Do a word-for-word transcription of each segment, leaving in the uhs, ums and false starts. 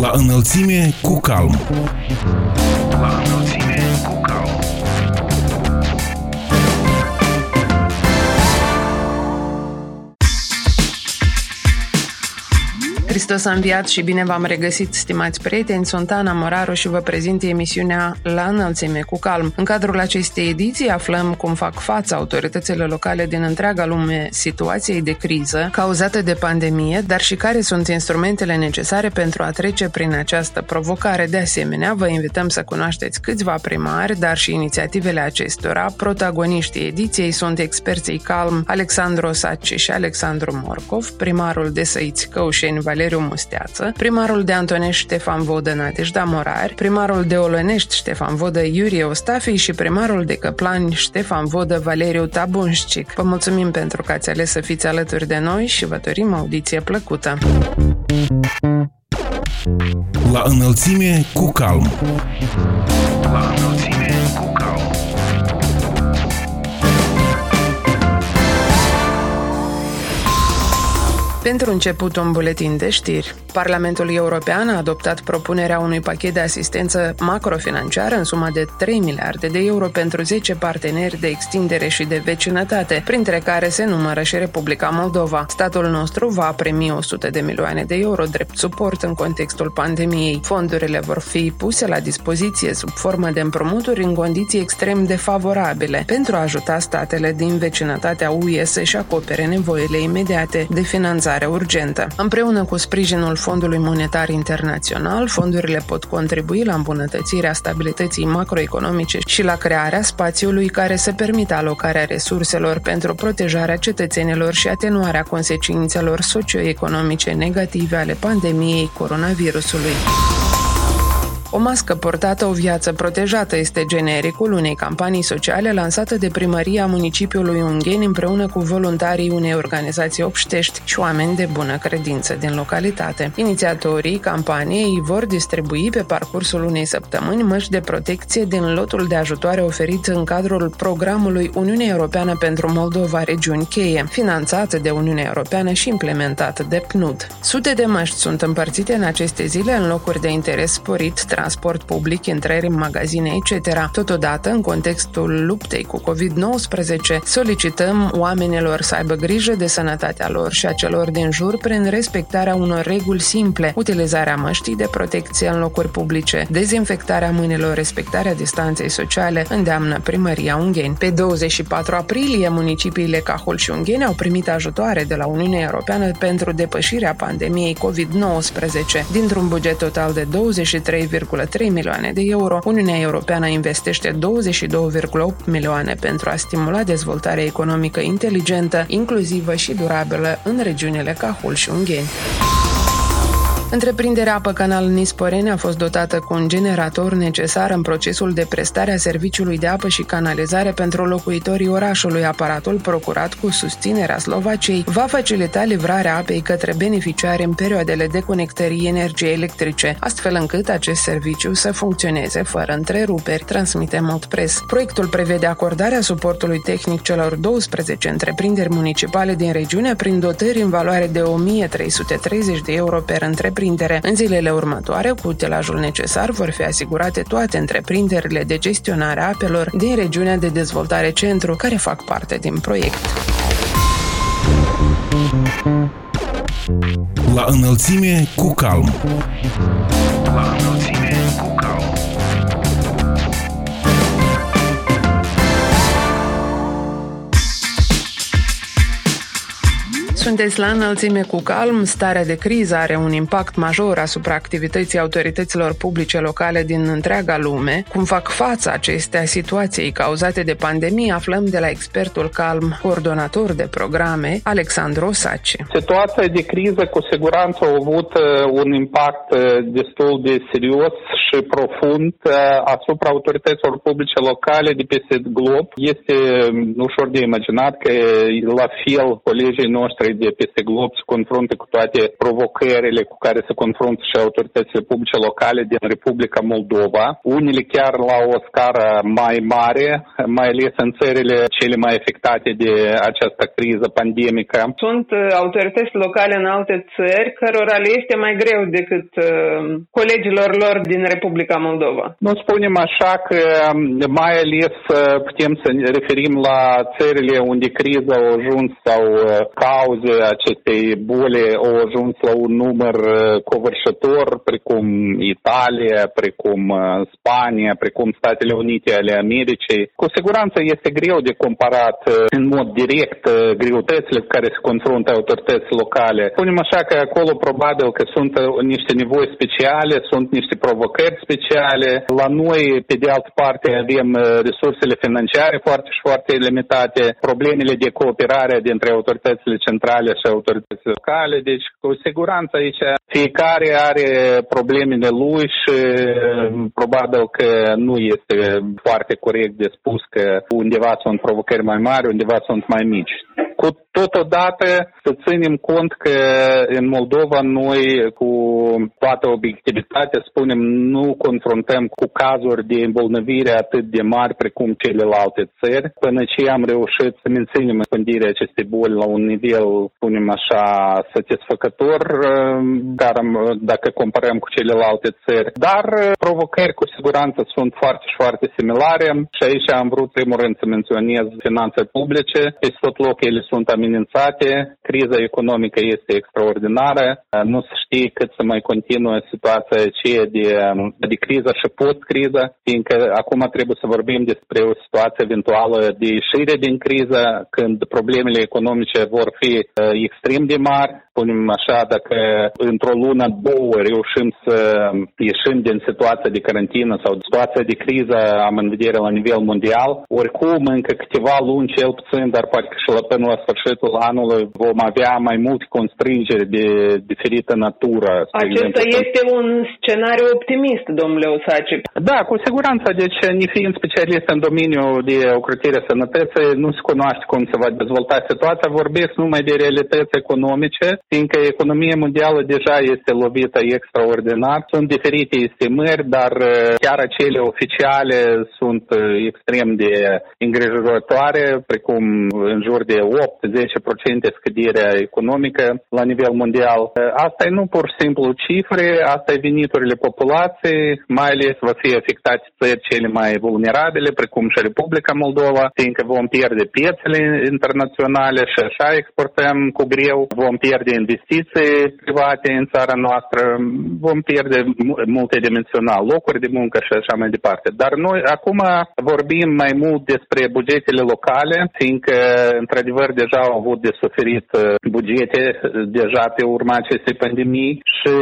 La înălțime cu calm. La înălțime cu calm. Hristos a înviat și bine v-am regăsit, stimați prieteni, sunt Ana Moraru și vă prezint emisiunea La înălțime cu calm. În cadrul acestei ediții aflăm cum fac față autoritățile locale din întreaga lume situației de criză cauzată de pandemie, dar și care sunt instrumentele necesare pentru a trece prin această provocare. De asemenea, vă invităm să cunoașteți câțiva primari, dar și inițiativele acestora. Protagoniștii ediției sunt experții calm Alexandru Osace și Alexandru Morcov, primarul de Săiți, Căușeni, Valeriu Musteață, primarul de Antonești Ștefan Vodă, Nadejda Morari, primarul de Olănești Ștefan Vodă, Iurie Ostafii și primarul de Căplani Ștefan Vodă, Valeriu Tabunșic. Vă mulțumim pentru că ați ales să fiți alături de noi și vă dorim o audiție plăcută. La înălțime cu calm. La înălțime cu calm. Pentru început, un buletin de știri. Parlamentul European a adoptat propunerea unui pachet de asistență macrofinanciară în suma de trei miliarde de euro pentru zece parteneri de extindere și de vecinătate, printre care se numără și Republica Moldova. Statul nostru va primi o sută de milioane de euro drept suport în contextul pandemiei. Fondurile vor fi puse la dispoziție sub formă de împrumuturi în condiții extrem de favorabile pentru a ajuta statele din vecinătatea U E să-și acopere nevoile imediate de finanțare urgentă. Împreună cu sprijinul Fondului Monetar Internațional, fondurile pot contribui la îmbunătățirea stabilității macroeconomice și la crearea spațiului care să permită alocarea resurselor pentru protejarea cetățenilor și atenuarea consecințelor socioeconomice negative ale pandemiei coronavirusului. O mască portată, o viață protejată este genericul unei campanii sociale lansată de primăria municipiului Ungheni împreună cu voluntarii unei organizații obștești și oameni de bună credință din localitate. Inițiatorii campaniei vor distribui pe parcursul unei săptămâni măști de protecție din lotul de ajutoare oferit în cadrul programului Uniunea Europeană pentru Moldova Regiuni Cheie, finanțat de Uniunea Europeană și implementat de P N U D. Sute de măști sunt împărțite în aceste zile în locuri de interes sporit, transport public, intrări în magazine, et cetera. Totodată, în contextul luptei cu covid nouăsprezece, solicităm oamenilor să aibă grijă de sănătatea lor și a celor din jur prin respectarea unor reguli simple, utilizarea măștii de protecție în locuri publice, dezinfectarea mâinilor, respectarea distanței sociale, îndeamnă primăria Ungheni. Pe douăzeci și patru aprilie, municipiile Cahul și Ungheni au primit ajutoare de la Uniunea Europeană pentru depășirea pandemiei covid nouăsprezece. Dintr-un buget total de douăzeci și trei virgulă trei milioane de euro, Uniunea Europeană investește douăzeci și două virgulă opt milioane pentru a stimula dezvoltarea economică inteligentă, inclusivă și durabilă în regiunile Cahul și Ungheni. Întreprinderea Apă Canal Nisporeni a fost dotată cu un generator necesar în procesul de prestare a serviciului de apă și canalizare pentru locuitorii orașului. Aparatul procurat cu susținerea Slovaciei va facilita livrarea apei către beneficiari în perioadele de conectării energiei electrice, astfel încât acest serviciu să funcționeze fără întreruperi, transmite Mod Press. Proiectul prevede acordarea suportului tehnic celor douăsprezece întreprinderi municipale din regiune prin dotări în valoare de o mie trei sute treizeci de euro per întreprindere. În zilele următoare, cu utilajul necesar, vor fi asigurate toate întreprinderile de gestionare a apelor din regiunea de dezvoltare centru, care fac parte din proiect. La înălțime cu calm. La înălțime cu calm. Sunteți la înălțime cu calm. Starea de criză are un impact major asupra activității autorităților publice locale din întreaga lume. Cum fac față acestea situației cauzate de pandemie, aflăm de la expertul calm, coordonator de programe, Alexandru Osace. Situația de criză cu siguranță a avut un impact destul de serios și profund asupra autorităților publice locale de peste glob. Este ușor de imaginat că la fel colegii noștri de peste glob se confruntă cu toate provocările cu care se confruntă și autoritățile publice locale din Republica Moldova. Unele chiar la o scară mai mare, mai ales în țările cele mai afectate de această criză pandemică. Sunt autorități locale în alte țări cărora le este mai greu decât colegilor lor din Republica Moldova. Nu spunem așa că mai ales putem să ne referim la țările unde criza a ajuns sau cauze acestei boli au ajuns la un număr covârșător, precum Italia, precum Spania, precum Statele Unite ale Americii. Cu siguranță este greu de comparat în mod direct greutățile cu care se confruntă autorități locale. Spunem așa că acolo probabil că sunt niște nevoi speciale, sunt niște provocări speciale. La noi, pe de altă parte, avem resursele financiare foarte și foarte limitate, problemele de cooperare dintre autoritățile centrale și autoritățile locale. Deci, cu siguranță aici fiecare are problemele lui și probabil că nu este foarte corect de spus că undeva sunt provocări mai mari, undeva sunt mai mici. Cu totodată să ținem cont că în Moldova noi cu toată obiectivitatea spunem nu confruntăm cu cazuri de îmbolnăvire atât de mari precum celelalte țări. Până ce am reușit să menținem răspândirea acestei boli la un nivel, spunem așa, satisfăcător, dar dacă comparăm cu celelalte țări. Dar provocări cu siguranță sunt foarte și foarte similare și aici am vrut primul rând să menționez finanțe publice. Peste tot loc ele sunt amenințate, criza economică este extraordinară, nu se știe cât să mai continuă situația aceea de, de criză și post-criză, fiindcă acum trebuie să vorbim despre o situație eventuală de ieșire din criză, când problemele economice vor fi extrem de mari. Spunem așa, dacă într-o lună, două, reușim să ieșim din situația de carantină sau situația de criză, am în vedere la nivel mondial, oricum încă câteva luni cel puțin, dar poate că și la până la sfârșitul anului vom avea mai multe constrângeri de diferită natură. Acesta este un scenariu optimist, domnule Osace. Da, cu siguranță. Deci, ne fiind specialist în domeniul de ocrotire sănătății, nu se cunoaște cum se va dezvolta situația. Vorbesc numai de realități economice, fiindcă economia mondială deja este lovită extraordinar. Sunt diferite estimări, dar chiar acele oficiale sunt extrem de îngrijorătoare, precum în jur de opt la zece la sută scăderea economică la nivel mondial. Asta e nu pur și simplu cifre, asta e veniturile populației, mai ales va fi afectați țări cele mai vulnerabile, precum și Republica Moldova, fiindcă vom pierde piețele internaționale și așa exportăm cu greu, vom pierde investiții private în țara noastră, vom pierde multidimensional locuri de muncă și așa mai departe. Dar noi acum vorbim mai mult despre bugetele locale, fiindcă într-adevăr deja au avut de suferit bugete deja pe urma acestei pandemii și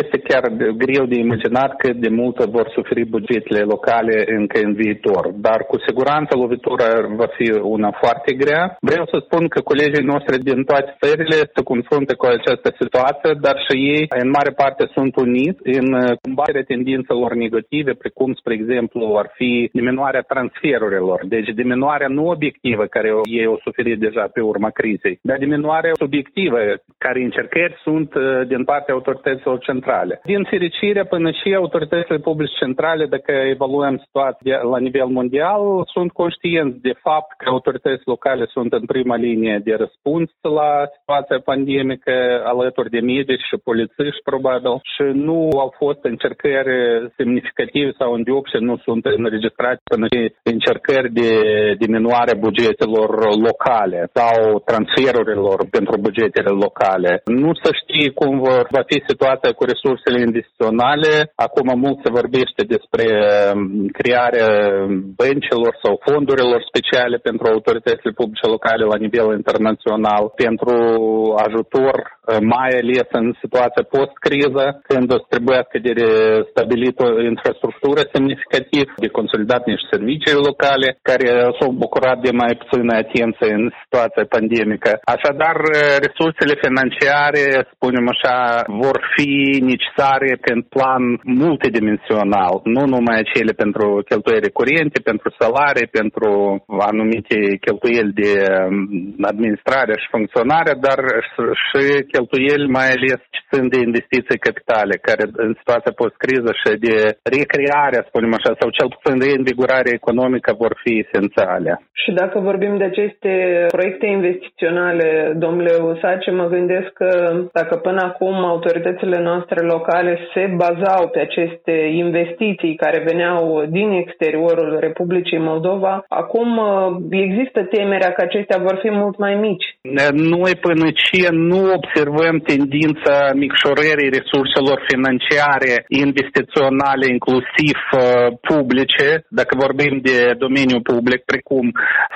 este chiar greu de imaginat cât de mult vor suferi bugetele locale încă în viitor. Dar cu siguranță lovitura va fi una foarte grea. Vreau să spun că colegii noștri din toate țările se confruntă cu această situație, dar și ei în mare parte sunt uniți în combaterea tendințelor negative, precum, spre exemplu, ar fi diminuarea transferurilor, deci diminuarea nu obiectivă care ei au suferit deja pe urma crizei, dar diminuarea subiectivă, care încercări sunt din partea autorităților centrale. Din fericire, până și autoritățile publice centrale, dacă evaluăm situația la nivel mondial, sunt conștienți de fapt că autoritățile locale sunt în prima linie de răspuns la situația pandemică, alături de medici și polițiști, probabil, și nu au fost încercări semnificative sau în deopște nu sunt înregistrate până și încercări de diminuare bugetelor locale sau transferurilor pentru bugetele locale. Nu se știe cum vor, va fi situația cu resursele investiționale. Acum mult se vorbește despre crearea băncilor sau fondurilor speciale pentru autoritățile publice locale la nivel internațional, pentru ajutor mai ales în situația post-criză, când o să trebuiască de stabilit o infrastructură semnificativă, de consolidat niște servicii locale, care s-au bucurat de mai puțină atenție în situația pandemică. Așadar, resursele financiare, spunem așa, vor fi necesare în plan multidimensional, nu numai acele pentru cheltuieli curente, pentru salarii, pentru anumite cheltuieli de administrare și funcționare, dar și cheltuieli mai ales ce țin de investiții capitale, care în situația post-criză și de recreare, spunem așa, sau cel puțin de invigurare economică vor fi esențiale. Și dacă vorbim de aceste proiecte investiționale, domnule Osace, mă gândesc că dacă până acum autoritățile noastre locale se bazau pe aceste investiții care veneau din exteriorul Republicii Moldova, acum există temerea că acestea vor fi mult mai mici. Noi până ce nu observăm tendința micșorării resurselor financiare, investiționale, inclusiv publice, dacă vorbim de domeniul public, precum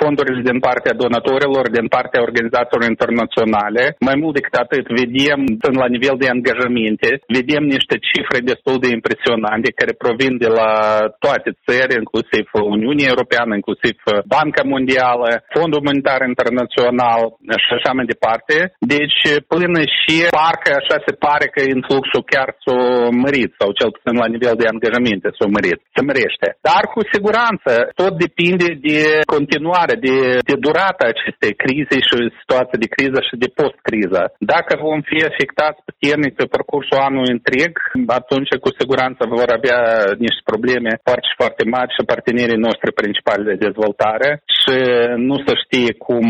fondurile din partea donatorilor, din partea organizațiilor internaționale. Mai mult decât atât, vedem până la nivel de angajamente, vedem niște cifre destul de impresionante care provin de la toate țări, inclusiv Uniunea Europeană, inclusiv Banca Mondială, Fondul Monetar Internațional și așa mai departe. Deci până și parcă așa se pare că influxul chiar s-o mărit sau cel puțin la nivel de angajamente s-o mărit, se mărește. Dar cu siguranță tot depinde de continuare, de, de durata acestei crize și situații de criză și de post-criză. Dacă vom fi afectați puternic pe parcursul anului întreg, atunci cu siguranță vor avea niște probleme foarte și foarte mari și partenerii noștri principali de dezvoltare și nu se știe cum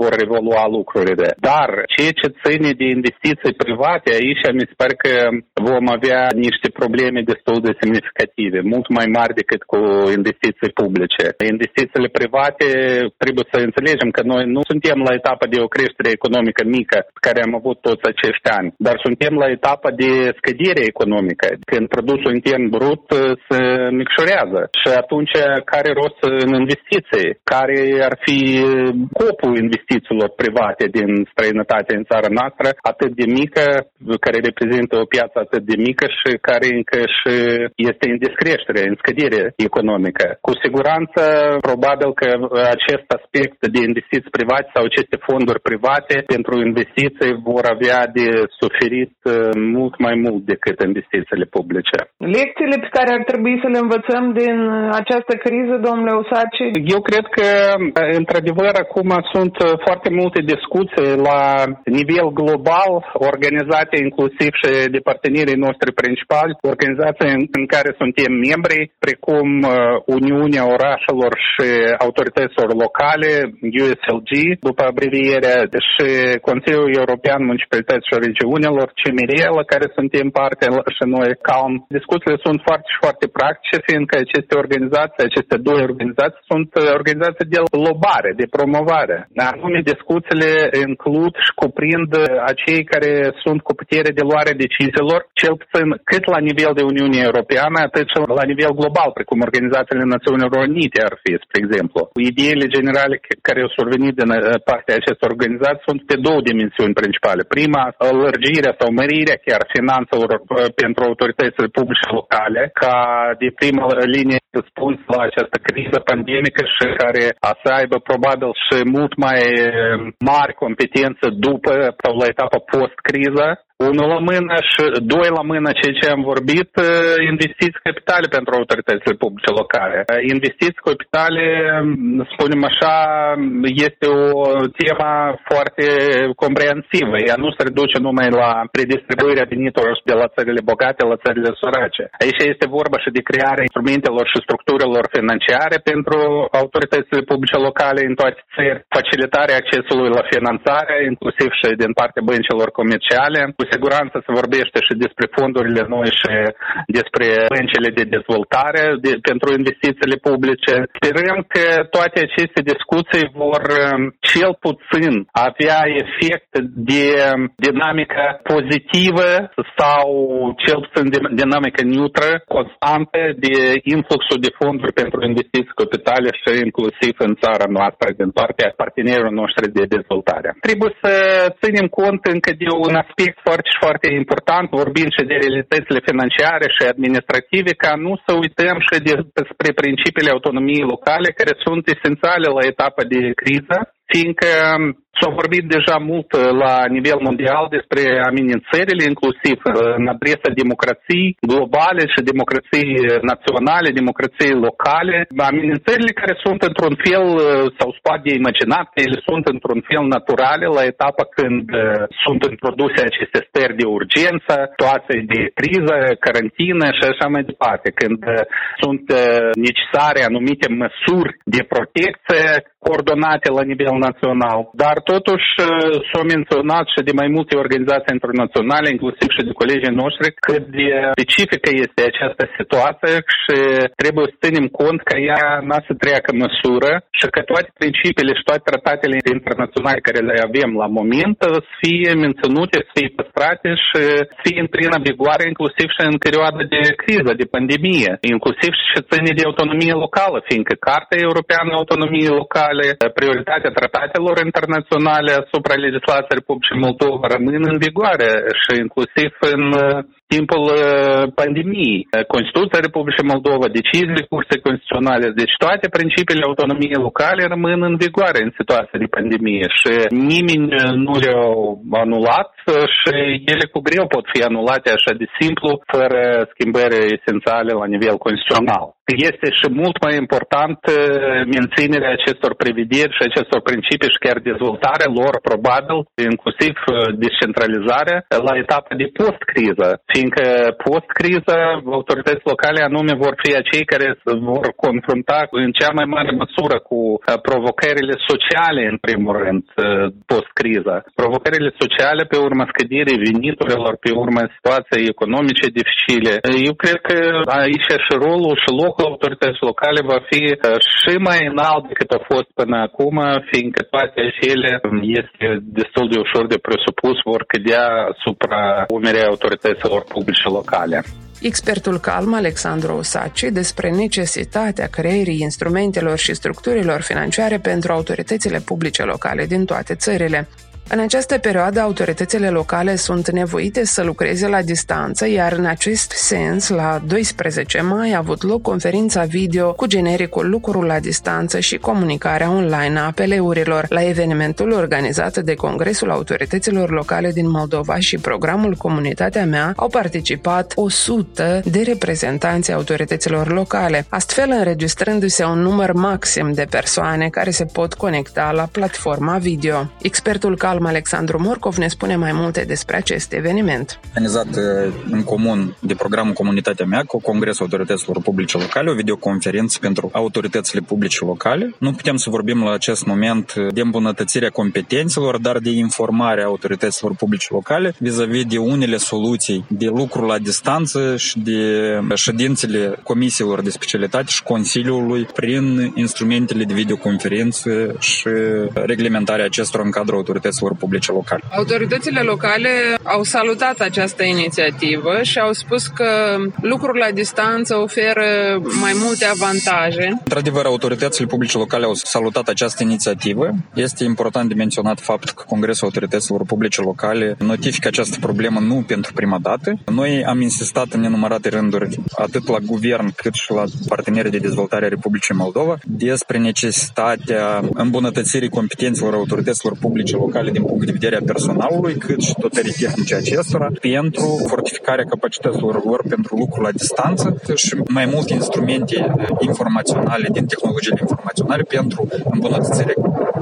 vor evolua lucrurile. Dar ceea ce ține de investiții private, aici mi se pare că vom avea niște probleme destul de semnificative, mult mai mari decât cu investiții publice. Investițiile private, trebuie să înțelegem că noi nu suntem la etapa de o creștere economică mică pe care am avut toți acești ani, dar suntem la etapa de scădere economică, când produsul intern brut se micșorează. Și atunci, care rost în investiții? Care ar fi scopul investițiilor private din străinătate în țara noastră, atât de mică, care reprezintă o piață atât de mică și care încă și este în descreștere, în scădere economică. Cu siguranță, probabil că acest aspect de investiții private sau aceste fonduri private pentru investiții vor avea de suferit mult mai mult decât investițiile publice. Lecțiile pe care ar trebui să le învățăm din această criză, domnule Osace? Eu cred că, într-adevăr, acum sunt foarte multe discuții la nivel global, organizate inclusiv și de partenerii noștri principali, organizații în care suntem membri, precum Uniunea Orașelor și Autorităților Locale, U S L G, după abrevierea, și Consiliul European Municipalități și Regiunilor, C E M R, la care suntem parte și noi, CAUM. Discuțiile sunt foarte și foarte practice, fiindcă aceste organizații, aceste două organizații sunt organizații de lobare, de promovare. Anume, discuțiile includ și cuprind acei care sunt cu putere de luare deciziilor, cel puțin cât la nivel de Uniunea Europeană, atât și la nivel global, precum Organizațiile Națiunilor Unite ar fi, spre exemplu. Ideile generale care au survenit din partea acestor organizații sunt pe două dimensiuni principale. Prima, lărgirea sau mărirea chiar finanțelor pentru autoritățile publice locale, ca de prima linie răspuns la această criză pandemică și care a să aibă probabil și mult mai mari competențe după sau la etapa post-criză. Unul la mână și doi la mână, ceea ce am vorbit, investiții capitale pentru autoritățile publice locale. Investiții capitale, spunem așa, este o temă foarte comprehensivă. Ea nu se reduce numai la redistribuirea veniturilor de la țările bogate la țările sărace. Aici este vorba și de crearea instrumentelor și structurilor financiare pentru autoritățile publice locale în toate țări, facilitarea accesului la finanțare, inclusiv și din partea băncilor comerciale, cu siguranță se vorbește și despre fondurile noi și despre băncile de dezvoltare de, pentru investițiile publice. Sperăm că toate aceste discuții vor cel puțin avea efect de dinamică pozitivă sau cel puțin de dinamică neutră, constantă de influxul de fonduri pentru investiții capitale și inclusiv în țara noastră, din partea partenerilor noștri de dezvoltare. Trebuie să ținem cont încă de un aspect foarte și foarte important, vorbind și de realitățile financiare și administrative, ca nu să uităm și despre principiile autonomiei locale, care sunt esențiale la etapa de criză, fiindcă s-au vorbit deja mult la nivel mondial despre amenințările, inclusiv în adresa democrației globale și democrației naționale, democrației locale. Amenințările care sunt într-un fel, s-au spus de imaginat, ele sunt într-un fel naturale la etapa când sunt introduse aceste stări de urgență, situații de criză, carantină și așa mai departe, când sunt necesare anumite măsuri de protecție coordonate la nivel național. Dar totuși s-au menționat și de mai multe organizații internaționale, inclusiv și de colegii noștri, cât de specifică este această situație și trebuie să ținem cont că ea n-a să treacă măsură și că toate principiile și toate tratatele internaționale care le avem la moment să fie menținute, să fie păstrate și să fie în plină vigoare, inclusiv și în perioada de criză, de pandemie, inclusiv și ține de autonomie locală, fiindcă Carta Europeană a Autonomiei Locale, prioritatea tratatelor internaționale naționale asupra legislației Republicii Moldova rămân în vigoare și inclusiv în timpul pandemiei. Constituția Republicii Moldova, deciziile Curții Constituționale, deci toate principiile autonomiei locale rămân în vigoare în situația de pandemie și nimeni nu le-au anulat și ele cu greu pot fi anulate așa de simplu, fără schimbări esențiale la nivel constituțional. Este și mult mai important menținerea acestor prevederi și acestor principii și chiar dezvoltarea lor, probabil, inclusiv descentralizarea la etapa de post-criză, fiindcă post-criză autorități locale anume vor fi acei care vor confrunta în cea mai mare măsură cu provocările sociale, în primul rând, post-criză. Provocările sociale pe urma scăderii veniturilor, pe urma situației economice dificile. Eu cred că aici și rolul și locul autorități locale va fi și mai înalt decât a fost până acum, fiindcă toate ele este destul de ușor de presupus, vor cădea supra umerii autorităților publice locale. Expertul Calm, Alexandru Osace, despre necesitatea creierii instrumentelor și structurilor financiare pentru autoritățile publice locale din toate țările. În această perioadă, autoritățile locale sunt nevoite să lucreze la distanță, iar în acest sens, la doisprezece mai a avut loc conferința video cu genericul Lucru la distanță și comunicarea online a A P L-urilor, la evenimentul organizat de Congresul Autorităților Locale din Moldova și programul Comunitatea mea au participat o sută de reprezentanți autorităților locale, astfel înregistrându-se un număr maxim de persoane care se pot conecta la platforma video. Expertul Calm Alexandru Morcov ne spune mai multe despre acest eveniment. Organizat în comun de programul Comunitatea mea cu Congresul Autorităților Publice Locale, o videoconferință pentru autoritățile publice locale. Nu putem să vorbim la acest moment de îmbunătățirea competențelor, dar de informarea autorităților publice locale vis-a-vis de unele soluții de lucru la distanță și de ședințele comisiilor de specialitate și Consiliului prin instrumentele de videoconferință și reglementarea acestor în cadrul autorităților publice locale. Autoritățile locale au salutat această inițiativă și au spus că lucrul la distanță oferă mai multe avantaje. Într-adevăr, autoritățile publice locale au salutat această inițiativă. Este important de menționat faptul că Congresul Autorităților Publice Locale notifică această problemă nu pentru prima dată. Noi am insistat în nenumărate rânduri, atât la guvern cât și la partenerii de dezvoltare a Republicii Moldova, despre necesitatea îmbunătățirii competențelor autorităților publice locale din punct de vedere a personalului, cât și dotării tehnice acestora, pentru fortificarea capacităților lor pentru lucru la distanță și mai multe instrumente informaționale, din tehnologiile informaționale, pentru îmbunătățirea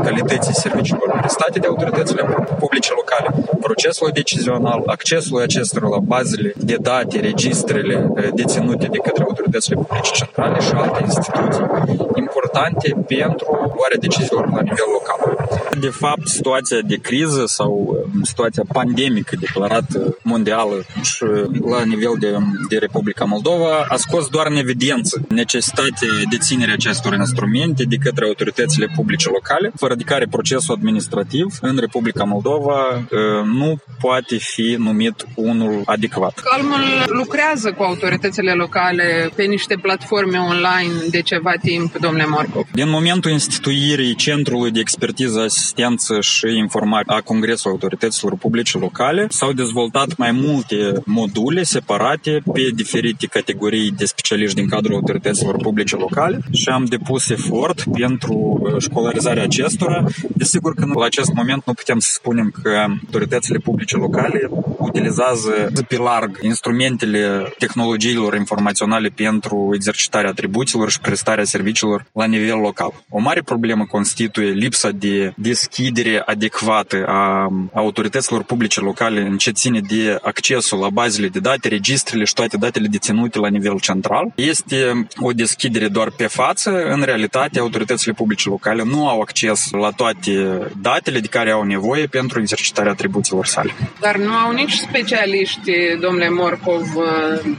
calității serviciilor prestate de autoritățile publice locale, procesul decizional, accesul acestor la bazele de date, registrele deținute de către autoritățile publice centrale și alte instituții importante importante pentru luarea deciziilor la nivel local. De fapt, situația de criză sau situația pandemică declarată mondială și la nivel de, de Republica Moldova a scos doar în evidență necesitatea deținerii acestor instrumente de către autoritățile publice locale, fără de care procesul administrativ în Republica Moldova nu poate fi numit unul adecvat. Calmul lucrează cu autoritățile locale pe niște platforme online de ceva timp, domnule Morcov. Din momentul instituirii Centrului de Expertiză, Asistență și Informare a Congresului Autorităților Publice Locale, s-au dezvoltat mai multe module separate pe diferite categorii de specialiști din cadrul autorităților publice locale și am depus efort pentru școlarizarea acestora. Desigur că la acest moment nu putem să spunem că autoritățile publice locale utilizează pe larg instrumentele tehnologiilor informaționale pentru exercitarea atribuțiilor și prestarea serviciilor la nivel local. O mare problemă constituie lipsa de deschidere adecvată a autorităților publice locale în ce ține de accesul la bazele de date, registrele și toate datele deținute la nivel central. Este o deschidere doar pe față. În realitate, autoritățile publice locale nu au acces la toate datele de care au nevoie pentru exercitarea atribuțiilor sale. Dar nu au nici specialiști, domnule Morcov,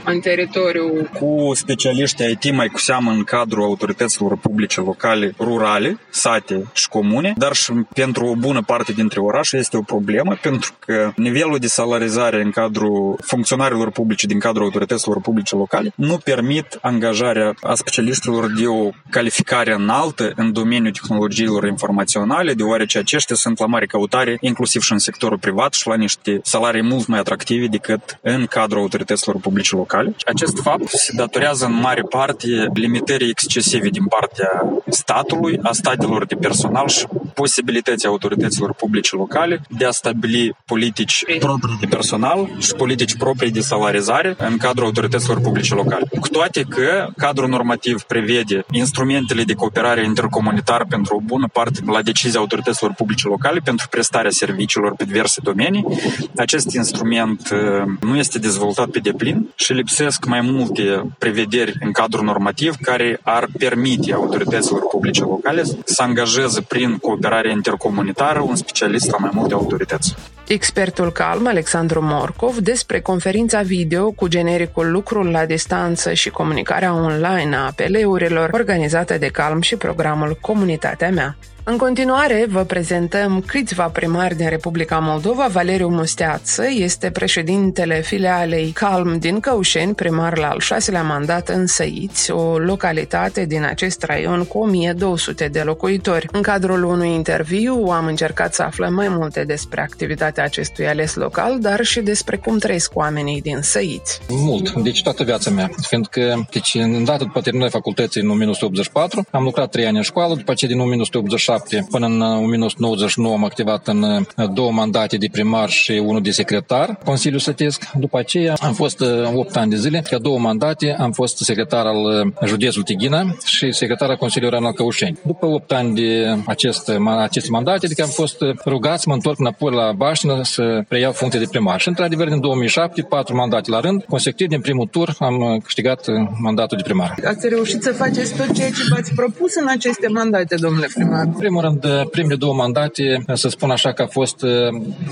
în teritoriu. Cu specialiști I T, mai cu seamă în cadrul autorităților publice locale rurale, sate și comune, dar și pentru o bună parte dintre orașe este o problemă, pentru că nivelul de salarizare în cadrul funcționarilor publici din cadrul autorităților publice locale nu permit angajarea a specialiștilor de o calificare înaltă în domeniul tehnologiilor informaționale, deoarece aceștia sunt la mare căutare, inclusiv și în sectorul privat și la niște salarii mult mai atractive decât în cadrul autorităților publice locale. Acest fapt se datorează în mare parte limitării excesive din partea statului, a statelor de personal și posibilității autorităților publice locale de a stabili politici proprii de personal și politici proprii de salarizare în cadrul autorităților publice locale. Cu toate că cadrul normativ prevede instrumentele de cooperare intercomunitară pentru o bună parte la decizia autorităților publice locale pentru prestarea serviciilor pe diverse domenii, acest instrument nu este dezvoltat pe deplin și lipsesc mai multe prevederi în cadrul normativ care ar permite autorităților publice locale să angajeze prin cooperare intercomunitară un specialist la mai multe autorități. Expertul Calm, Alexandru Morcov, despre conferința video cu genericul Lucrul la distanță și comunicarea online a A P L-urilor organizată de Calm și programul Comunitatea mea. În continuare, vă prezentăm câțiva primari din Republica Moldova. Valeriu Musteață este președintele filialei Calm din Căușeni, primar la al șaselea mandat în Săiți, o localitate din acest raion cu o mie două sute de locuitori. În cadrul unui interviu am încercat să aflăm mai multe despre activitatea acestui ales local, dar și despre cum trăiesc oamenii din Săiți. Mult, deci toată viața mea, fiindcă deci, în data după terminarea facultății în o mie nouă sute optzeci și patru, am lucrat trei ani în școală, după aceea din o mie nouă sute optzeci și șapte până în o mie nouă sute nouăzeci și nouă am activat în două mandate de primar și unul de secretar, Consiliul Sătesc. După aceea am fost opt ani de zile, ca două mandate am fost secretar al județului Tighina și secretar al Consiliului European al Căușeni. După opt ani de acest, aceste mandate, adică am fost rugat să mă întorc înapoi la Baștină să preiau funcția de primar. Și într-adevăr din două mii șapte, patru mandate la rând, consecutiv din primul tur am câștigat mandatul de primar. Ați reușit să faceți tot ceea ce v-ați propus în aceste mandate, domnule primar? În primul rând, primele două mandate, să spun așa că a fost,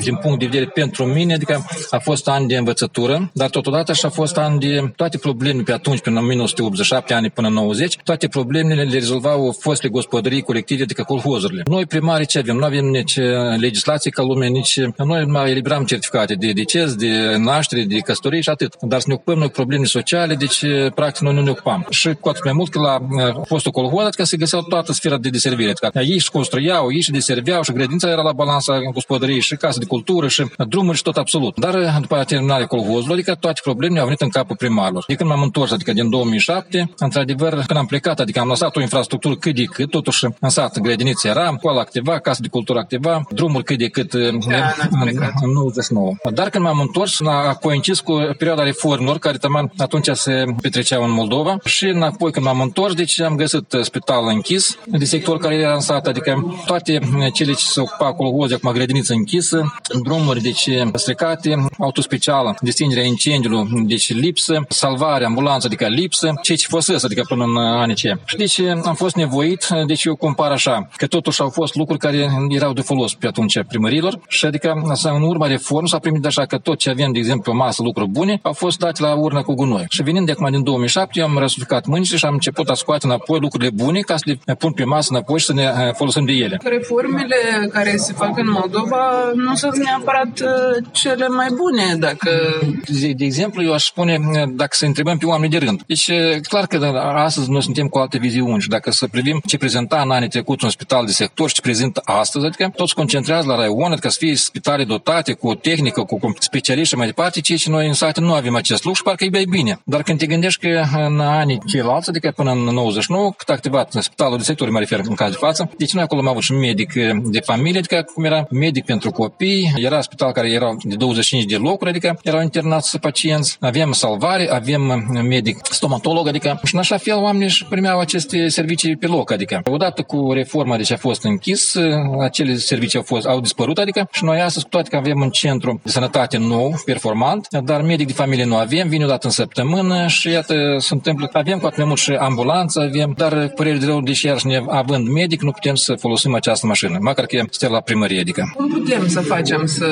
din punct de vedere pentru mine, adică a fost ani de învățătură, dar totodată și a fost ani de toate problemele pe atunci, până în o mie nouă sute optzeci și șapte, anii până în nouăzeci, toate problemele le rezolvau fostele gospodării colective, adică colhozurile. Noi primarii ce avem? Nu avem nici legislație ca lume, nici... Noi mai eliberam certificate de deces, de naștere, de căsătorie și atât. Dar să ne ocupăm noi probleme sociale, deci practic noi nu ne ocupam. Și cu atât mai mult că la fostul colhoz, adică se găseau toată sfera de deservire, adică ei își construiau, ei își deserveau și grădința era la balanța gospodăriei și casă de cultură și drumuri și tot absolut. Dar după terminarea colhozului, adică toate problemele au venit în capul primarilor. De când m-am întors, adică din două mii șapte, într-adevăr, când am plecat, adică am lăsat o infrastructură cât de cât, totuși în sat grădinița era, școala activa, casă de cultură activa, drumuri cât de cât în nouăzeci și nouă. Dar când m-am întors, a coincis cu perioada reformelor care tocmai atunci se petreceau în Moldova și înapoi când m-am întors, deci am găsit spitalul închis, de sector care era în sat adică toate cele ce se ocupa acolo, ozi, acum grădiniță închisă, drumuri deci stricate, autospecială, destingerea incendiului, deci lipsă, salvarea, ambulanță, adică lipsă, ceea ce fosese, adică până în anii ce. Și deci am fost nevoit, deci eu compar așa, că totuși au fost lucruri care erau de folos pe atunci primărilor și adică în urma reform s-a primit așa că tot ce avem, de exemplu, o masă, lucruri bune, au fost date la urnă cu gunoi. Și venind de acum din două mii șapte, eu am răsuflicat mâinile și am început a scoate înapoi lucrurile bune ca să le pun pe masă înapoi și să ne folosim de ele. Reformele care se fac în Moldova nu sunt neapărat cele mai bune, dacă... De, de exemplu, eu aș spune, dacă să întrebăm pe oamenii de rând. Deci, clar că astăzi noi suntem cu alte viziuni și dacă să privim ce prezenta în anii trecuți un spital de sector și ce prezintă astăzi, adică toți se concentrează la raioane, ca să fie spitale dotate cu o tehnică, cu specialiști și mai departe, ceea ce noi în sate nu avem acest lucru și parcă e bine. Dar când te gândești că în anii ceilalți, adică până în nouăzeci și nouă, cât activat spitalul de sector, mă refer în caz de față, deci noi acolo am avut și medic de familie, adică cum era medic pentru copii, era spital care erau de douăzeci și cinci de locuri, adică erau internați pacienți, aveam salvare, avem medic stomatolog, adică și în așa fel oamenii își primeau aceste servicii pe loc, adică odată cu reforma deci a fost închis, acele servicii au fost, au dispărut, adică și noi astăzi, cu toate că avem un centru de sănătate nou, performant, dar medic de familie nu avem, vine o dată în săptămână și iată se întâmplă, avem cu atât mai mult și ambulanță, avem, dar păreri de rău, deși iarăși ne având medic, nu putem să folosim această mașină, măcar că suntem la primărie, adică. Cum putem să facem să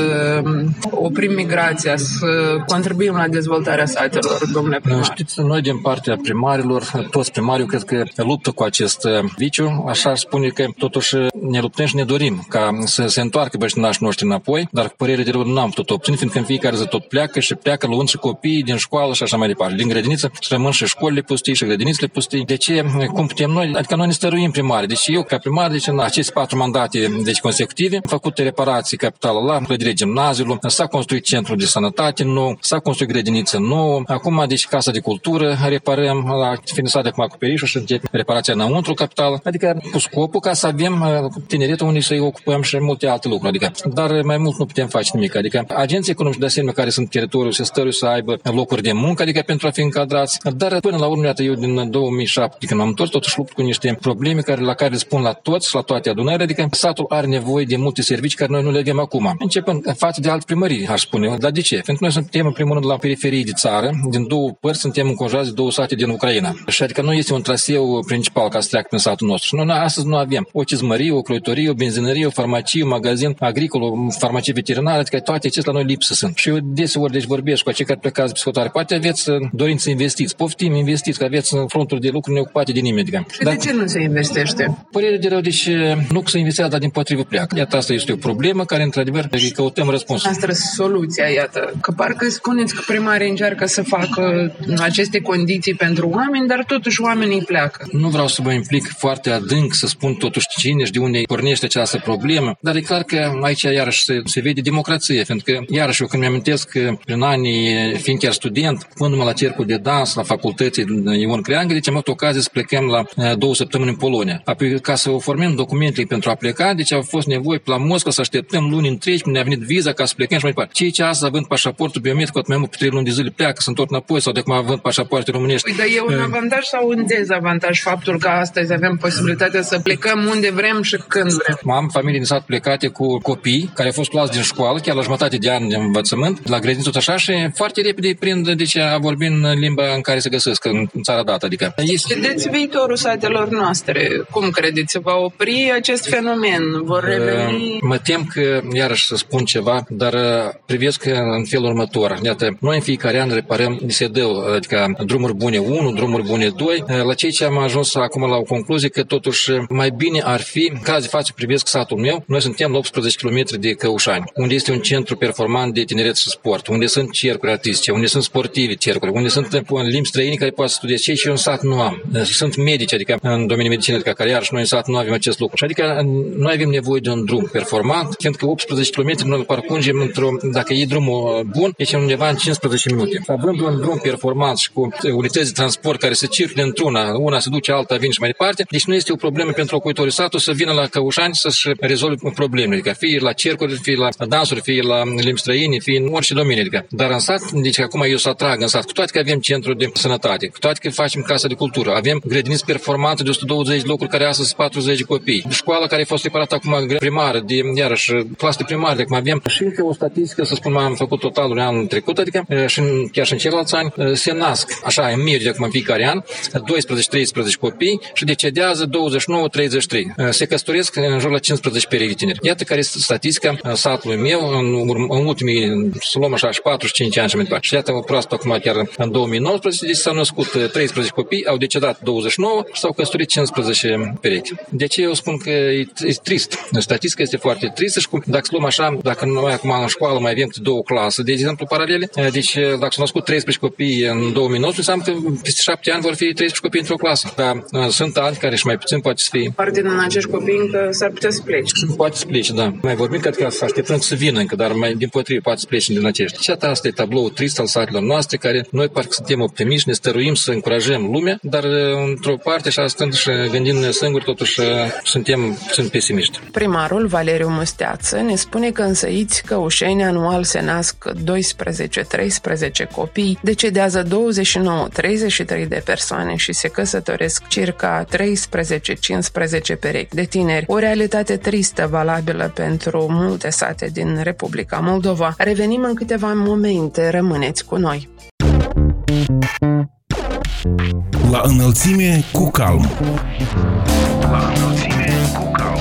oprim migrația, să contribuim la dezvoltarea satelor, domnule primar? Știți, noi din partea primarilor, toți primarii, cred că luptă cu acest viciu, așa aș spune că totuși ne luptăm și ne dorim ca să se întoarcă băștinașii noștri înapoi, dar păreri de rău nu am tot obținut, fiindcă în fiecare zi tot pleacă și pleacă luând și copiii din școală și așa mai departe, din grădiniță și rămân și școlile pustii și grădinițele pustii. De ce? Cum putem noi? Adică noi ne stăruim primari. Deci eu, ca primar, deci în aceste patru mandate deci consecutive, am făcut reparații capitală la clădirea gimnaziului, s-a construit centrul de sănătate nou, s-a construit grădiniță nouă, acum deci Casa de Cultură reparăm, la finisat acum acoperișul și de reparația înăuntru capitală, adică cu scopul ca să avem tineretul unde să-i ocupăm și multe alte lucruri, adică, dar mai mult nu putem face nimic, adică agenții economici de asemenea care sunt teritoriul se stăruie să aibă locuri de muncă, adică pentru a fi încadrați, dar până la urmă, iată, eu din două mii șapte, când am întors, totuși lupt cu niște probleme care, la care spun la toți, la toate adunările, adică satul are nevoie de multe servicii care noi nu le avem acum. Începând față de alte primării, aș spune, dar de ce? Pentru că noi suntem în primul rând la periferie de țară, din două părți suntem înconjurați de două sate din Ucraina. Și adică nu este un traseu principal ca să treacă prin satul nostru. Și noi astăzi nu avem o cizmărie, o croitorie, o benzinărie, o farmacie, un magazin agricol, o farmacie veterinară, adică toate acestea la noi lipsă sunt. Și eu deseori deci vorbesc cu acei care plecați psihotare, poate aveți dorință să investiți, poftim, investiți, că aveți în fronturi de lucruri neocupate de nimeni. Adică. Dar, de ce nu se investește? Părerea de rău, deci nu că se investează, dar din potrivă pleacă. Iată, asta este o problemă care, într-adevăr, căutăm răspunsul. Asta este soluția, iată. Că parcă spuneți că primarii încearcă să facă aceste condiții pentru oameni, dar totuși oamenii pleacă. Nu vreau să mă implic foarte adânc, să spun totuși cine și de unde pornește această problemă, dar e clar că aici iarăși se, se vede democrație, pentru că iarăși eu când mi-amintesc că prin anii, fiind chiar student, până la cercul de dans, la facultății Ion Creangă, deci am avut ocazie să plecăm la două săptămâni în Polonia. Apoi, ca să formăm documentele pentru a pleca, deci au fost nevoie la Moscova să așteptăm luni întregi, ne-a venit viza ca să plecăm și mai departe. Cei ce astăzi, având pașaportul biometric, mai mult pe trei luni de zile pleacă, sunt tot înapoi sau de acum având pașapoarte românești. Păi, dar e un avantaj sau un dezavantaj faptul că astăzi avem posibilitatea să plecăm unde vrem și când vrem? Am familii din sat plecate cu copii care au fost luați din școală, chiar la jumătate de an de învățământ, la grădiniță tot așa și foarte repede prind deci a vorbi în limba în care se găsesc în țara dată, adică. Vedeți viitorul satelor noastre? Cum credeți? Va opri acest fenomen? Vor reveni? Mă tem că, iarăși să spun ceva, dar privesc în felul următor. Iată, noi în fiecare an reparăm, ni se dă, adică drumuri bune unu, drumuri bune doi. La cei ce am ajuns acum la o concluzie că totuși mai bine ar fi, în caz de față privesc satul meu, noi suntem la optsprezece kilometri de Căușeni, unde este un centru performant de tineret și sport, unde sunt cercuri artistice, unde sunt sportive cercuri, unde sunt limbi străini care poate să studieze, cei ce eu în sat nu am. Sunt medici, adică în domeniul medicinei, adică care iarăși noi în sat nu avem acest lucru. Și adică noi avem nevoie de un drum performant, fiindcă optsprezece kilometri noi îl parcurgem într-o, dacă e drumul bun, este undeva în cincisprezece minute. Având un drum performant și cu unități de transport care se circule într-una, una se duce, alta vine și mai departe, deci nu este o problemă pentru locuitorii satului să vină la Căușeni să-și rezolve problemele, adică fie la cercuri, fie la dansuri, fie la limbi străine, fie în orice domeniu, adică. Dar în sat, deci acum eu să atrag în sat, cu toate că avem centru de sănătate, cu toate că facem casa de cultură, avem grădiniți performante de o sută douăzeci de locuri care astăzi sunt patruzeci copii. Școala care a fost separată acum primară, de iarăși clase primare, de cum avem. Și încă o statistică, să spun, am făcut totalul anul trecut, adică și în, chiar și în ceilalți ani, se nasc, așa, în medie acum în fiecare an, doisprezece treisprezece copii și decedează douăzeci și nouă treizeci și trei. Se căsătoresc în jur la cincisprezece perechi tineri. Iată care este statistica satului meu în, în ultimii, să luăm așa, și patruzeci și cinci ani și mai departe. Și iată, proaspăt acum chiar în două mii nouăsprezece, deci s-au născut treisprezece copii, au decedat douăzeci și nouă și s-au căsătorit cincisprezece perechi. De ce eu spun că e, e trist? Statistica este foarte tristă și cum, dacă luăm așa, dacă noi acum în școală mai avem două clase, de exemplu, paralele, deci dacă s-au născut treisprezece copii în două mii nouăsprezece, înseamnă că peste șapte ani vor fi treisprezece copii într-o clasă. Dar sunt ani care și mai puțin poate să fie. Parte din acești copii încă s-ar putea să plece. Poate să plece, da. Mai vorbim că să așteptăm să vină încă, dar mai din potrivă poate să plece din aceștia. Și atât, asta e tabloul trist al satelor noastre, care noi parcă suntem optimiști, ne stăruim să încurajăm lumea, dar într-o parte și stând și gândindu-ne singuri, totuși suntem, sunt pesimiști. Primarul Valeriu Musteață ne spune că în Săiți, Căușeni, anual se nasc doisprezece treisprezece copii, decedează douăzeci și nouă treizeci și trei de persoane și se căsătoresc circa treisprezece cincisprezece perechi de tineri. O realitate tristă, valabilă pentru multe sate din Republica Moldova. Revenim în câteva momente, rămâneți cu noi! La înălțime cu calm. La înălțime cu calm.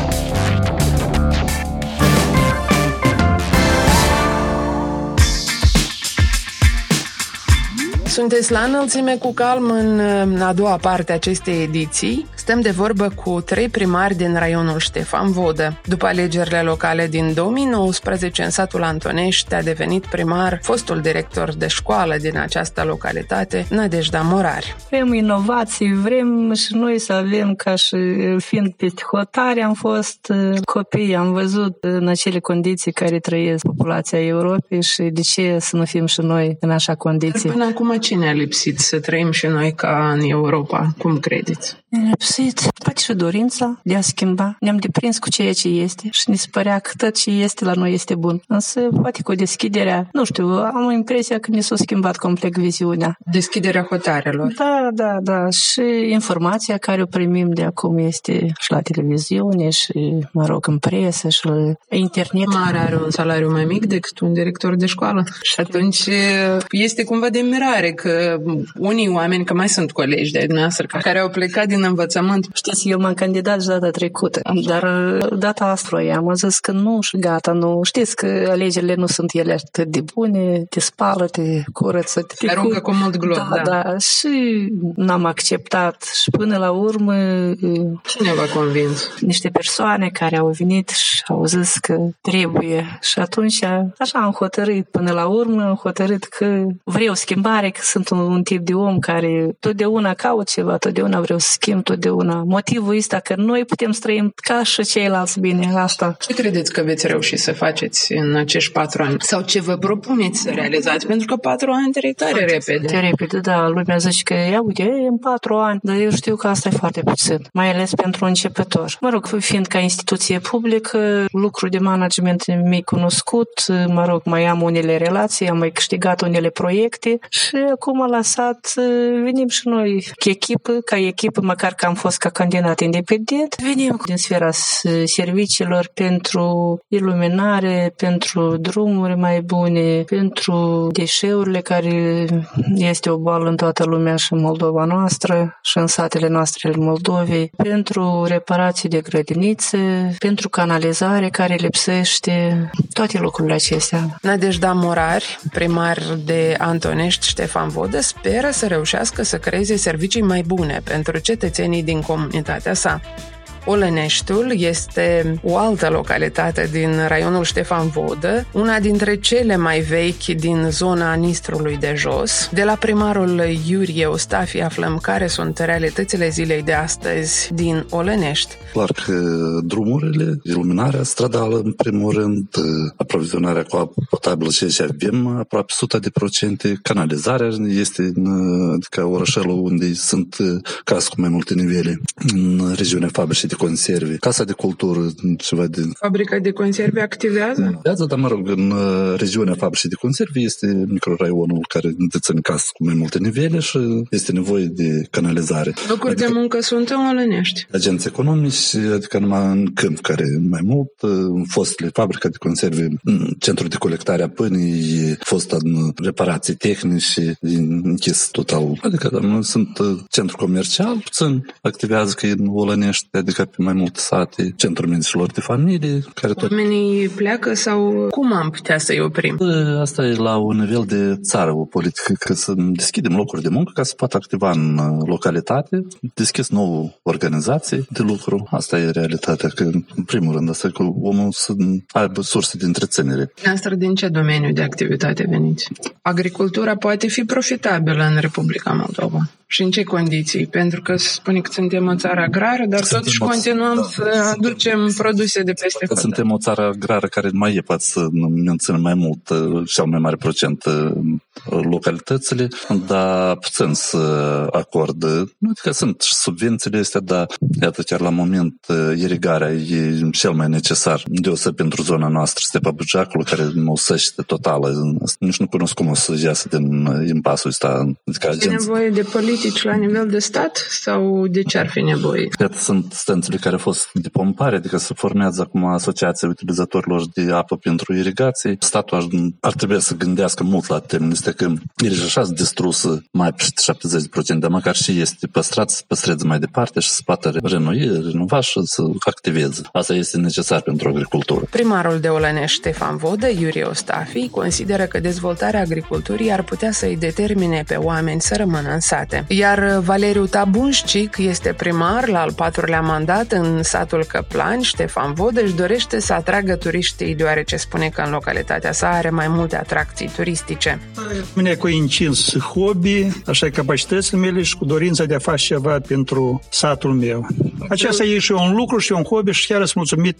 Sunteți la înălțime cu calm în a doua parte a acestei ediții. Stăm de vorbă cu trei primari din raionul Ștefan Vodă. După alegerile locale din două mii nouăsprezece, în satul Antonești a devenit primar fostul director de școală din această localitate, Nadejda Morari. Vrem inovații, vrem și noi să avem, ca și fiind peste hotare, am fost copii, am văzut în acele condiții care trăiesc populația Europei și de ce să nu fim și noi în așa condiții. Dar până acum cine a lipsit să trăim și noi ca în Europa? Cum credeți? Poate și dorința de a schimba. Ne-am deprins cu ceea ce este și ne se părea că tot ce este la noi este bun. Însă, poate cu deschiderea, nu știu, am impresia că ne s-a schimbat complet viziunea. Deschiderea hotarelor. Da, da, da. Și informația care o primim de acum este și la televiziune și, mă rog, în presă și la internet. Mare are un salariu mai mic decât un director de școală. Și atunci este cumva de mirare că unii oameni, că mai sunt colegi de-ai noastră, care au plecat din învățământ. Știți, eu m-am candidat și data trecută, dar data asta am zis că nu și gata, nu. Știți că alegerile nu sunt ele atât de bune, te spală, te curăță, te aruncă cu mult glob. Da, da, da, și n-am acceptat și până la urmă... Cine v-a convins? Niște persoane care au venit și au zis că trebuie și atunci așa am hotărât, până la urmă am hotărât că vreau schimbare, că sunt un, un tip de om care totdeauna caut ceva, totdeauna vreau să schimb, totdeauna. Una. Motivul ăsta că noi putem să trăim ca și ceilalți bine, asta. Ce credeți că veți reuși să faceți în acești patru ani? Sau ce vă propuneți să realizați? Pentru că patru ani trec tare repede. Tare repede, da. Lumea zice că, ia uite, e în patru ani, dar eu știu că asta e foarte puțin, mai ales pentru începător. Mă rog, fiind ca instituție publică, lucru de management mi-e cunoscut, mă rog, mai am unele relații, am mai câștigat unele proiecte și acum la sat venim și noi ca echipă, ca echipă, măcar că am am fost ca candidat independent. Venim din sfera serviciilor pentru iluminare, pentru drumuri mai bune, pentru deșeurile care este o boală în toată lumea și în Moldova noastră și în satele noastre în Moldovei, pentru reparații de grădinițe, pentru canalizare care lipsește, toate lucrurile acestea. Nadejda Morari, primar de Antonești, Ștefan Vodă, speră să reușească să creeze servicii mai bune pentru cetățenii din comunitatea sa. Olăneștiul este o altă localitate din raionul Ștefan Vodă, una dintre cele mai vechi din zona Nistrului de jos. De la primarul Iurie Ostafii aflăm care sunt realitățile zilei de astăzi din Olănești. Clar că drumurile, iluminarea stradală, în primul rând, aprovizionarea cu apă potabilă, ceea ce avem, aproape o sută la sută, canalizarea este ca orășelul unde sunt case cu mai multe nivele în regiunea fabricii de conserve, Casa de Cultură, ceva de... Fabrica de conserve activează? Activează, dar mă rog, în regiunea fabricii de conserve este microraionul care dețin case cu mai multe nivele și este nevoie de canalizare. Locuri adică, de muncă sunt în Olănești. Agenți economici, adică numai în câmp, care mai mult, fostele fabrica de conserve, centru de colectare a pâinii, fost în reparații tehnice, închis total. Adică, dar sunt centru comercial, puțin activează că e în Olănești, adică pe mai multe sate, centru medicilor de familie, care tot... Oamenii pleacă sau cum am putea să-i oprim? Asta e la un nivel de țară, o politică, că să deschidem locuri de muncă ca să poată activa în localitate, deschis nouă organizație de lucru. Asta e realitatea, că în primul rând asta e că omul să aibă surse de întreținere. Noastră din ce domeniu de activitate veniți? Agricultura poate fi profitabilă în Republica Moldova. Și în ce condiții? Pentru că spune că suntem o țară agrară, dar suntem totuși continuăm o... să aducem produse de peste hotare. Suntem o țară agrară care mai e poate să mențină mai mult și mai mare procent localitățile, dar puțin să acordă. Nu că sunt subvențiile astea, dar iată chiar la moment irigarea e cel mai necesar. Deosebit pentru zona noastră, Stepa Bugeacului, care o săște totală. Nici nu cunosc cum o să iasă din impasul ăsta. E nevoie de politici la nivel de stat sau de ce ar fi nevoie? Iată, sunt stanțele care au fost de pompare, adică se formează acum asociația utilizatorilor de apă pentru irigații. Statul ar, ar trebui să gândească mult la termenul ăsta, că irigația s-a distrusă mai peste șaptezeci la sută, dar măcar și este păstrat, să păstreze mai departe și să poată renoi, renova și să activeze. Asta este necesar pentru agricultură. Primarul de Olănești, Ștefan Vodă, Iurie Ostafii, consideră că dezvoltarea agriculturii ar putea să-i determine pe oameni să rămână în sat. Iar Valeriu Tabunșic este primar la al patrulea mandat în satul Căplani. Ștefan Vodă își dorește să atragă turiștii, deoarece spune că în localitatea sa are mai multe atracții turistice. Mine coincins hobby, așa capacitățile mele și cu dorința de a face ceva pentru satul meu. Aceasta e și un lucru și un hobby și chiar sunt mulțumit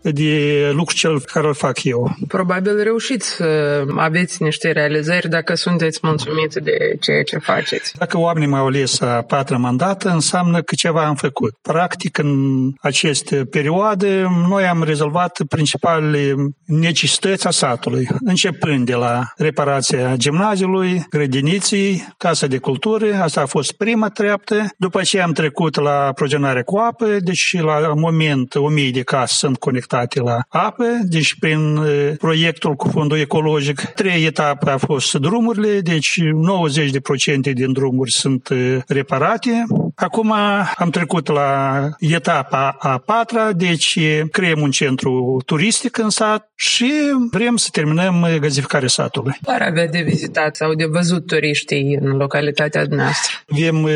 de lucru cel care îl fac eu. Probabil reușiți să aveți niște realizări dacă sunteți mulțumiți de ceea ce faceți. Dacă oamenii m-au ales a patra mandată, înseamnă că ceva am făcut. Practic, în aceste perioade, noi am rezolvat principalele necesități a satului, începând de la reparația gimnaziului, grădiniții, casa de cultură, asta a fost prima treaptă, după ce am trecut la progenare cu apă, deci la moment o mie de case sunt conectate la apă, deci prin proiectul cu fondul ecologic, trei etape a fost drumurile, deci nouăzeci la sută din drumuri sunt reparate. Acum am trecut la etapa a patra, deci creăm un centru turistic în sat și vrem să terminăm gazificarea satului. Ar avea de vizitat sau de văzut turiștii în localitatea noastră? Avem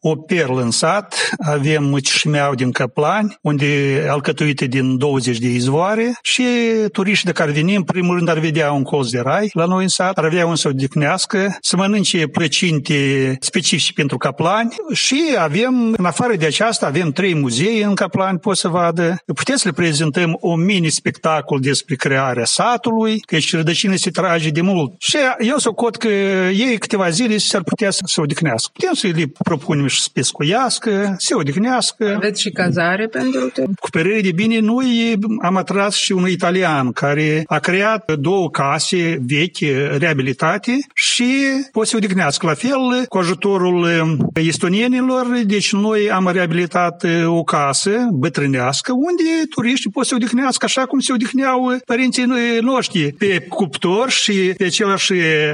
o perlă în sat, avem Cișmeau din Căplani, unde alcătuite din douăzeci de izvoare și turiștii de care venim, în primul rând ar vedea un colț de rai la noi în sat, ar avea un să odihnească, să mănânce plăcinte specifici pentru Căplani și avem, în afară de aceasta, avem trei muzee în Căplani, pot să vadă. Puteți să le prezentăm un mini-spectacol despre crearea satului, că și rădăcinile se trage de mult. Și eu socot că ei câteva zile s-ar putea să se odihnească. Putem să le propunem și să pescuiască, se odihnească. Aveți și cazare pentru tine? Cu părere de bine, noi am atras și un italian care a creat două case vechi, reabilitate și pot să odihnească. La fel, cu ajutorul estonienilor, deci noi am reabilitat o casă bătrânească unde turiștii pot să odihnească așa cum se odihneau părinții noștri, pe cuptor și pe același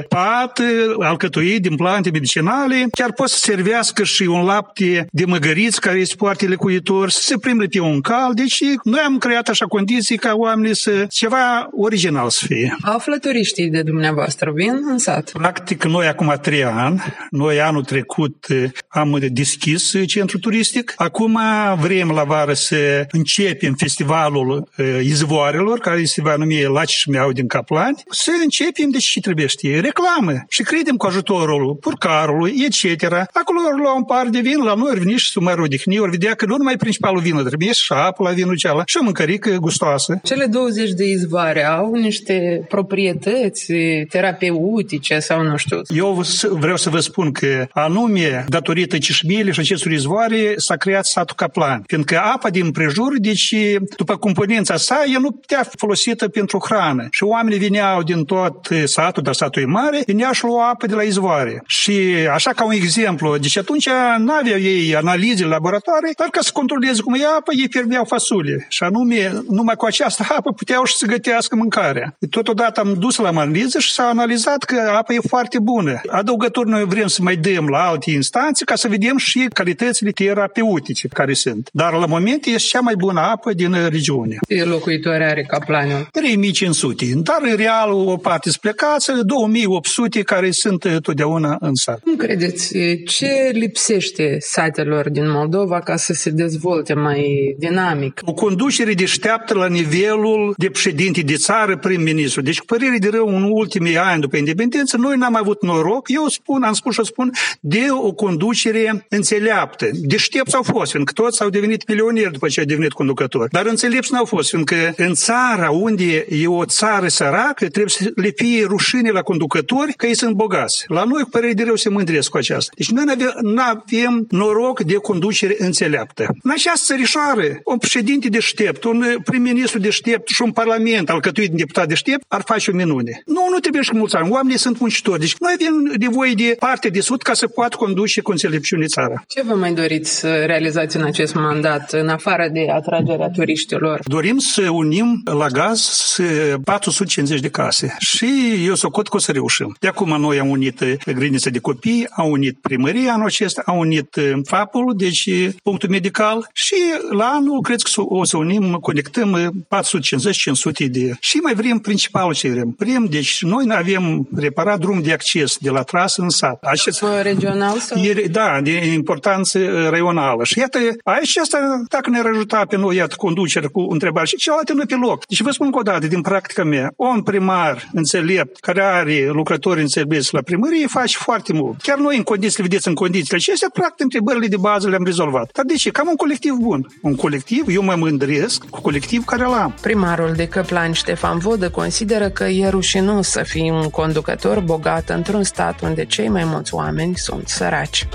pat alcătuit din plante medicinale. Chiar pot să servească și un lapte de măgăriț care este foarte lecuitor, să se prime pe un cal. Deci noi am creat așa condiții ca oamenii să ceva original să fie. Află turiștii de dumneavoastră, vin în sat? Practic noi acum trei ani, noi anul trecut am deschis centrul turistic. Acum vrem la vară să începem festivalul izvoarelor, care se va numi Lacișmeau din Căplani, să începem, deci ce trebuie știe, reclamă. Și credem cu ajutorul purcarului, et cetera. Acolo ori lua un par de vin, la noi ori veni și să mă rodihni, ori vedea că nu numai principalul vină, trebuie și apă la vinul cealaltă și o mâncărică gustoasă. Cele douăzeci de izvoare au niște proprietăți terapeutice sau nu știu. Eu vreau să vă spun că anume, datorită cișmiei, și acestor izvoare s-a creat satul Căplani, fiindcă apa din prejur, deci, după componența sa, el nu putea fi folosită pentru hrană. Și oamenii veneau din tot satul, dar satul e mare, veneau și luau apă de la izvoare. Și așa ca un exemplu, deci atunci n-aveau ei analize laboratoare, dar ca să controleze cum e apă, ei fermeau fasole. Și anume, numai cu această apă puteau și să gătească mâncarea. Totodată am dus la analiză și s-a analizat că apa e foarte bună. Adăugători noi vrem să mai dăm la alte instanțe ca să vedem și calitățile terapeutice care sunt. Dar la moment este cea mai bună apă din regiune. E locuitoare are Căplaniul? trei mii cinci sute, dar real o parte sunt plecați, două mii opt sute care sunt totdeauna în sat. Cum credeți, ce lipsește satelor din Moldova ca să se dezvolte mai dinamic? O conducere deșteaptă la nivelul de președinte de țară, prim-ministru. Deci, cu părere de rău, în ultimii ani după independență, noi n-am avut noroc, eu spun, am spus și spun, de o conducere înțeleaptă. Deștepți au fost, fiindcă toți au devenit milioneri după ce au devenit conducători. Dar înțelepți n-au fost, fiindcă în țara unde e o țară săracă, trebuie să le fie rușine la conducători că ei sunt bogați. La noi, cu părere de rău, se mândresc cu aceasta. Deci noi n-avem noroc de conducere înțeleaptă. În această țărișoară, un președinte deștept, un prim-ministru deștept și un parlament alcătuit din deputat deștept ar face o minune. Nu, nu trebuie și mulți ani. Oamenii sunt muncitori. Deci noi avem nevoie de parte de sud ca să poată conduce cu înțelepciune țara. Ce vă mai doriți să realizați în acest mandat, în afară de atragerea turiștilor? Dorim să unim la gaz patru sute cincizeci de case și eu socot că o să reușim. De acum noi am unit grădinița de copii, am unit primăria anul acesta, am unit FAP-ul, deci punctul medical și la anul cred că o să unim, conectăm patru sute cincizeci - cinci sute de. Și mai vrem principalul ce vrem. Vrem, deci noi avem reparat drum de acces de la trasă în sat. Așa regional sau? E, da, de importanță raională. Și iată, aici asta, dacă ne-ar ajuta pe noi, iată, conducere cu întrebări și celelalte nu pe loc. Deci vă spun încă o dată, din practica mea, un primar înțelept, care are lucrători înțelepți la primărie, face foarte mult. Chiar noi, în condițiile, vedeți, în condițiile acestea, practic, întrebările de bază le-am rezolvat. Dar de ce? Cam un colectiv bun. Un colectiv, eu mă mândresc cu colectiv care l-am. Primarul de Căplani, Ștefan Vodă, consideră că e rușinos să fii un conducător bogat într-un stat unde cei mai mulți oameni sunt săraci.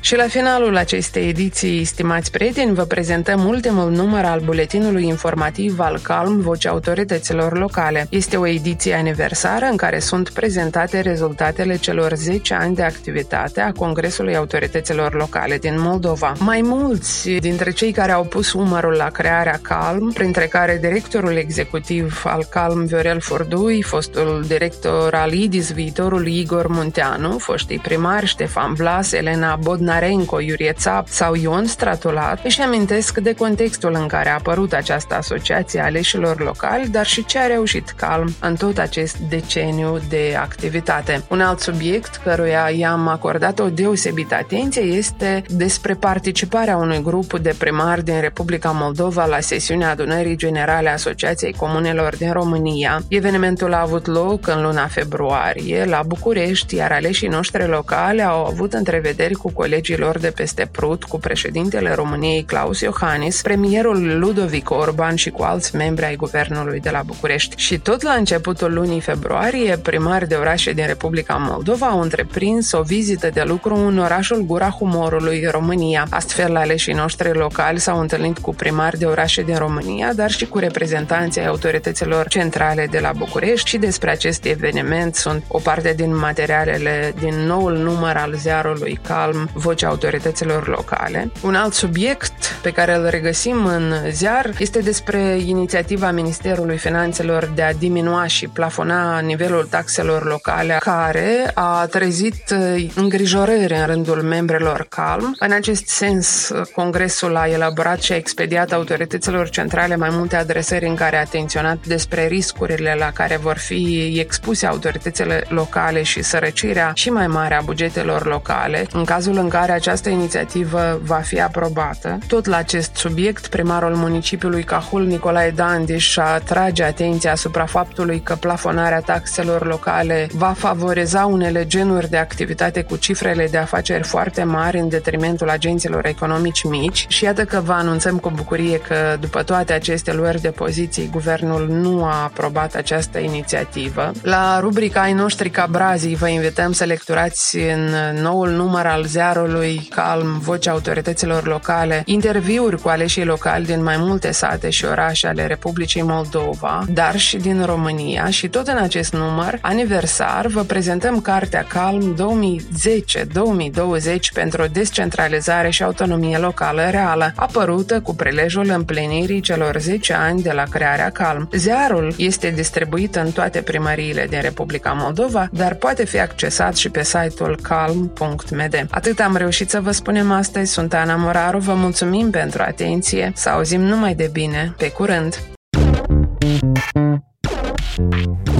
Și la finalul acestei ediții, stimați prieteni, vă prezentăm ultimul număr al buletinului informativ al CALM, Vocea Autorităților Locale. Este o ediție aniversară în care sunt prezentate rezultatele celor zece ani de activitate a Congresului Autorităților Locale din Moldova. Mai mulți dintre cei care au pus umărul la crearea CALM, printre care directorul executiv al CALM, Viorel Furdui, fostul director al IDIS, viitorul Igor Munteanu, foștii primari Ștefan Blas, Elena Bodna, Narenco, Iurie Țap sau Ion Stratulat, își amintesc de contextul în care a apărut această asociație a aleșilor locali, dar și ce a reușit CALM în tot acest deceniu de activitate. Un alt subiect căruia i-am acordat o deosebită atenție este despre participarea unui grup de primari din Republica Moldova la sesiunea adunării generale a Asociației Comunelor din România. Evenimentul a avut loc în luna februarie la București, iar aleșii noștri locali au avut întrevederi cu colegi legilor de peste Prut, cu președintele României Claus Iohannis, premierul Ludovic Orban și cu alți membri ai guvernului de la București. Și tot la începutul lunii februarie, primari de orașe din Republica Moldova au întreprins o vizită de lucru în orașul Gura Humorului, România. Astfel, aleșii noștri locali s-au întâlnit cu primari de orașe din România, dar și cu reprezentanții ai autorităților centrale de la București și despre acest eveniment sunt o parte din materialele din noul număr al ziarului CALM, Vocea Autorităților Locale. Un alt subiect pe care îl regăsim în ziar este despre inițiativa Ministerului Finanțelor de a diminua și plafona nivelul taxelor locale, care a trezit îngrijorări în rândul membrilor CALM. În acest sens, Congresul a elaborat și a expediat autorităților centrale mai multe adresări în care a atenționat despre riscurile la care vor fi expuse autoritățile locale și sărăcirea și mai mare a bugetelor locale în cazul în care această inițiativă va fi aprobată. Tot la acest subiect, primarul municipiului Cahul, Nicolae Dandiș, atrage atenția asupra faptului că plafonarea taxelor locale va favoriza unele genuri de activitate cu cifrele de afaceri foarte mari în detrimentul agenților economici mici și iată că vă anunțăm cu bucurie că după toate aceste luări de poziții, guvernul nu a aprobat această inițiativă. La rubrica Ai noștri ca brazii vă invităm să lecturați în noul număr al ziarului Morarului, Calm, Vocea Autorităților Locale, interviuri cu aleșii locali din mai multe sate și orașe ale Republicii Moldova, dar și din România, și tot în acest număr aniversar vă prezentăm cartea Calm două mii zece două mii douăzeci pentru o descentralizare și autonomie locală reală, apărută cu prilejul împlinirii celor zece ani de la crearea Calm. Ziarul este distribuit în toate primăriile din Republica Moldova, dar poate fi accesat și pe site-ul calm punct m d. Atât am reușit să vă spunem astăzi, sunt Ana Moraru, vă mulțumim pentru atenție, să auzim numai de bine, pe curând!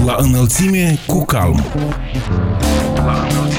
La înălțime cu Calm. La înălțime.